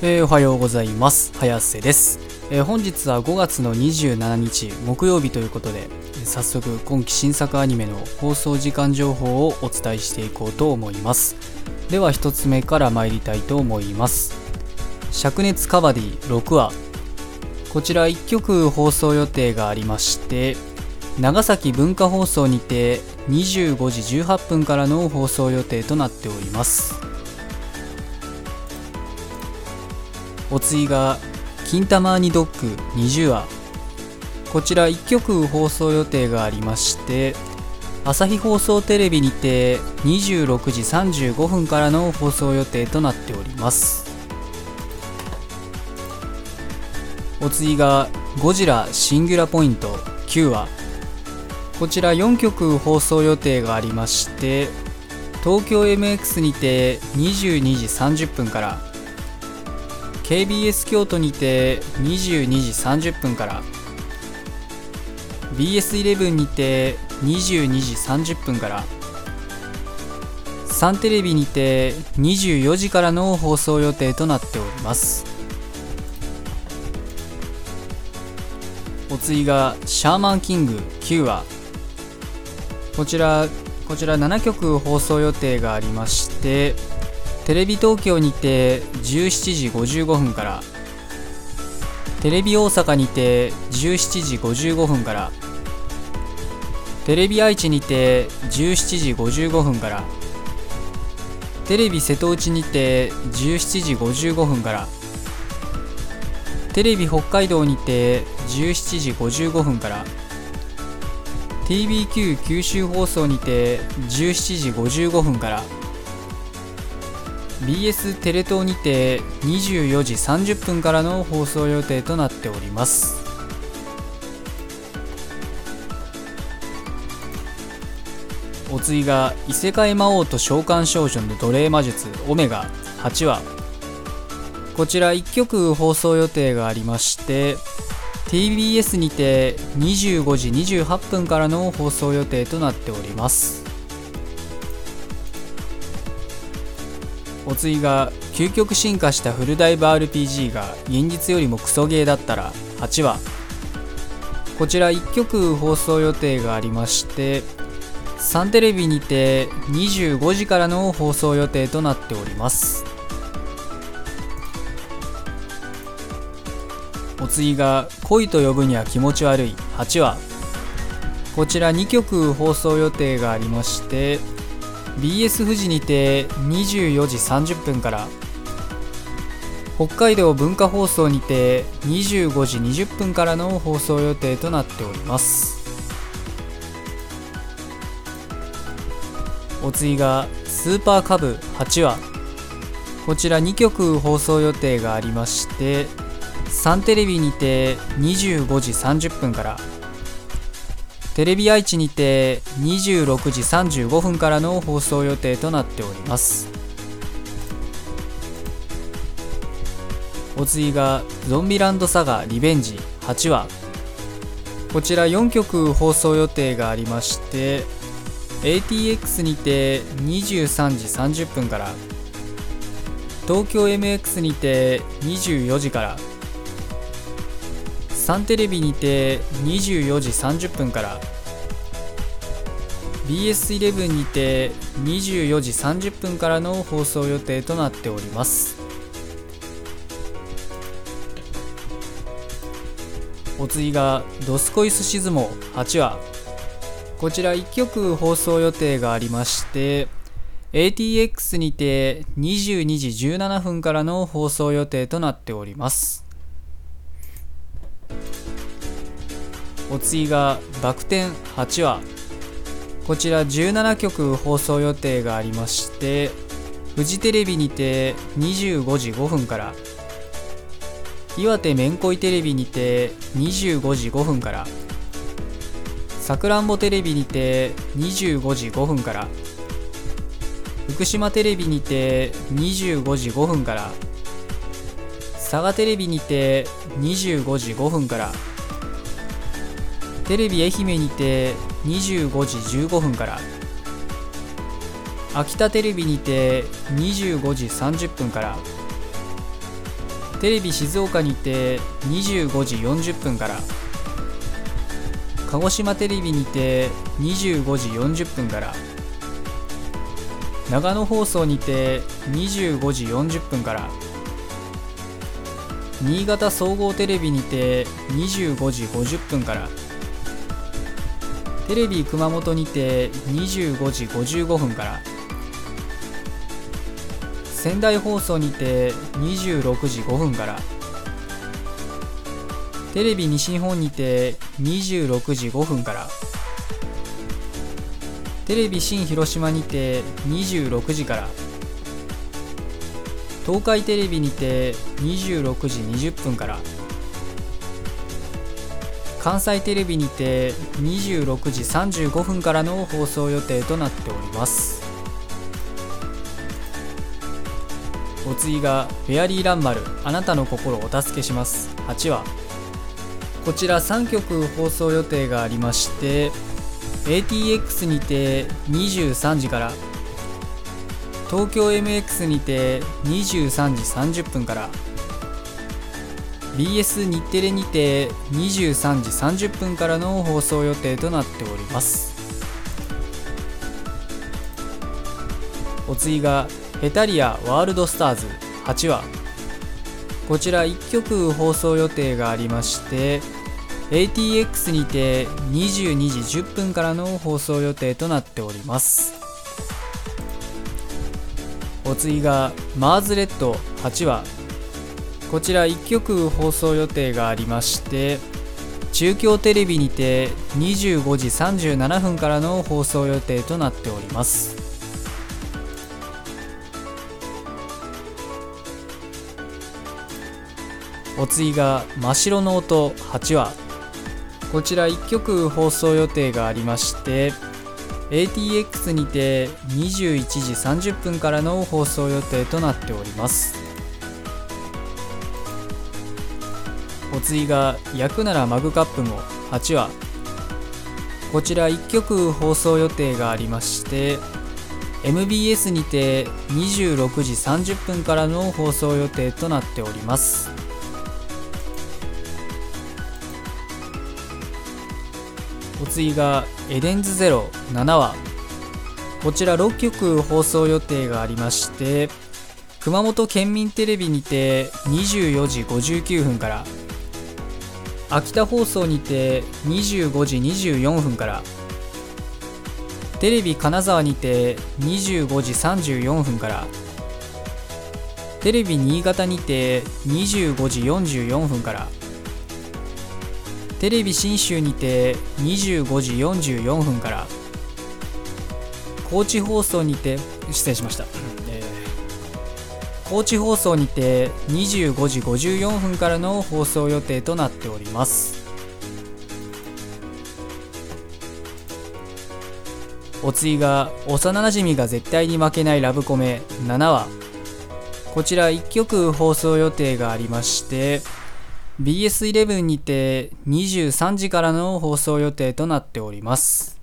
おはようございます。早瀬です。本日は5月の27日木曜日ということで、早速今期新作アニメの放送時間情報をお伝えしていこうと思います。では1つ目から参りたいと思います。灼熱カバディ6話、こちら1曲放送予定がありまして、長崎文化放送にて25時18分からの放送予定となっております。お次が金玉アニドッグ20話、こちら1曲放送予定がありまして、朝日放送テレビにて26時35分からの放送予定となっております。お次がゴジラシンギュラポイント9話、こちら4曲放送予定がありまして、東京 MX にて22時30分から、KBS 京都にて22時30分から、 BS11 にて22時30分から、サンテレビにて24時からの放送予定となっております。お次がシャーマンキング9話、こちら7曲放送予定がありまして、テレビ東京にて17時55分から、テレビ大阪にて17時55分から、テレビ愛知にて17時55分から、テレビ瀬戸内にて17時55分から、テレビ北海道にて17時55分から、TBQ 九州放送にて17時55分から、BS テレ東にて24時30分からの放送予定となっております。お次が異世界魔王と召喚少女の奴隷魔術オメガ8話、こちら1曲放送予定がありまして、 TBS にて25時28分からの放送予定となっております。お次が究極進化したフルダイブ RPG が現実よりもクソゲーだったら8話、こちら1曲放送予定がありまして、サンテレビにて25時からの放送予定となっております。お次が恋と呼ぶには気持ち悪い8話、こちら2曲放送予定がありまして、BS 富士にて24時30分から、北海道文化放送にて25時20分からの放送予定となっております。お次がスーパーカブ8話、こちら2曲放送予定がありまして、サンテレビにて25時30分から、テレビ愛知にて26時35分からの放送予定となっております。お次がゾンビランドサガリベンジ8話、こちら4曲放送予定がありまして、 ATX にて23時30分から、東京 MX にて24時から、サンテレビにて24時30分から、 BS11 にて24時30分からの放送予定となっております。お次がドスコイ寿司相撲8話、こちら1曲放送予定がありまして、 ATX にて22時17分からの放送予定となっております。お次がバク転8話、こちら17曲放送予定がありまして、フジテレビにて25時5分から、岩手めんこいテレビにて25時5分から、さくらんぼテレビにて25時5分から、福島テレビにて25時5分から、佐賀テレビにて25時5分から、テレビ愛媛にて25時15分から、秋田テレビにて25時30分から、テレビ静岡にて25時40分から、鹿児島テレビにて25時40分から、長野放送にて25時40分から、新潟総合テレビにて25時50分から、テレビ熊本にて25時55分から、仙台放送にて26時5分から、テレビ西日本にて26時5分から、テレビ新広島にて26時から、東海テレビにて26時20分から、関西テレビにて26時35分からの放送予定となっております。お次がフェアリーランマル、あなたの心をお助けします8話。こちら3曲放送予定がありまして、 ATX にて23時から、東京 MX にて23時30分から、 BS 日テレにて23時30分からの放送予定となっております。お次がヘタリアワールドスターズ8話。こちら1曲放送予定がありまして、 ATX にて22時10分からの放送予定となっております。お次がマーズレッド8話。こちら1曲放送予定がありまして、中京テレビにて25時37分からの放送予定となっております。お次が真っ白の音8話。こちら1曲放送予定がありまして、 ATX にて21時30分からの放送予定となっております。お次が焼くならマグカップも8話。こちら1曲放送予定がありまして、 MBS にて26時30分からの放送予定となっております。お次がエデンズゼロ7話。こちら6曲放送予定がありまして、熊本県民テレビにて24時59分から、秋田放送にて25時24分から、テレビ金沢にて25時34分から、テレビ新潟にて25時44分から、テレビ信州にて25時44分から、高知放送にて高知放送にて25時54分からの放送予定となっております。お次が幼なじみが絶対に負けないラブコメ7話。こちら1曲放送予定がありまして、BS11 にて23時からの放送予定となっております。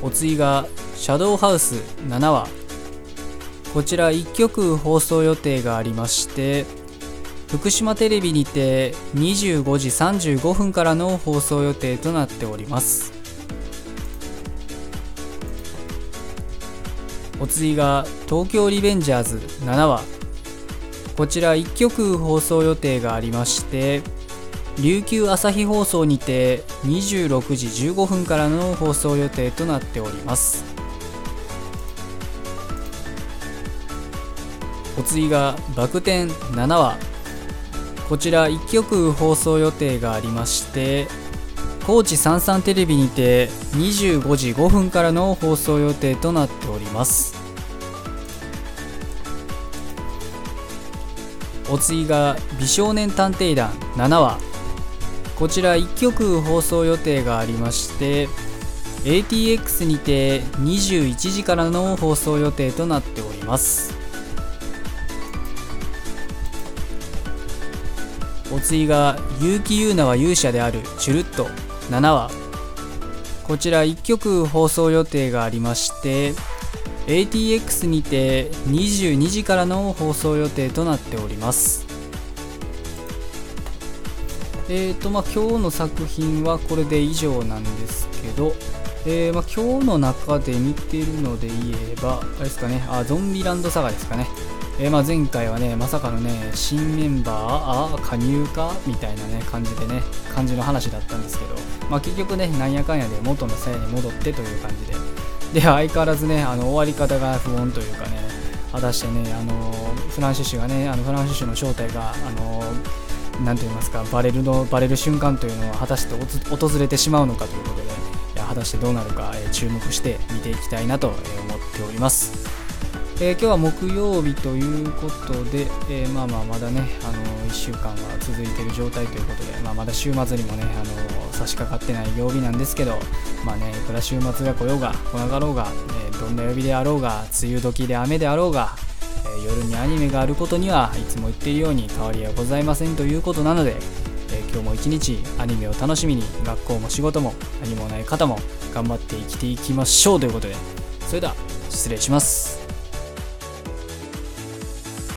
お次がシャドウハウス7話。こちら1曲放送予定がありまして、福島テレビにて25時35分からの放送予定となっております。お次が東京リベンジャーズ7話。こちら1曲放送予定がありまして、琉球朝日放送にて26時15分からの放送予定となっております。お次がバク転7話。こちら1曲放送予定がありまして、高知さんさんテレビにて25時5分からの放送予定となっております。お次が美少年探偵団7話。こちら1曲放送予定がありまして、 ATX にて21時からの放送予定となっております。お次が結城優奈は勇者であるチュルッと7話。こちら1曲放送予定がありまして、ATX にて22時からの放送予定となっております。今日の作品はこれで以上なんですけど、今日の中で見てるので言えばあれですかね、ゾンビランドサガですかね。前回はねまさかのね新メンバー加入かみたいなね感じでね感じの話だったんですけど、結局ねなんやかんやで元の鞘に戻ってという感じで相変わらずね終わり方が不穏というかね、果たしてねフランシュシュがねフランシュシュの正体がなんて言いますかバレる瞬間というのは果たして訪れてしまうのかということで、果たしてどうなるか注目して見ていきたいなと思っております。今日は木曜日ということで、まだね1週間は続いている状態ということで、まだ週末にもね差し掛かってない曜日なんですけど、いくら週末が来ようが来なかろうが、どんな曜日であろうが梅雨時で雨であろうが、夜にアニメがあることにはいつも言っているように変わりはございませんということなので、今日も一日アニメを楽しみに学校も仕事も何もない方も頑張って生きていきましょうということで、それでは失礼します。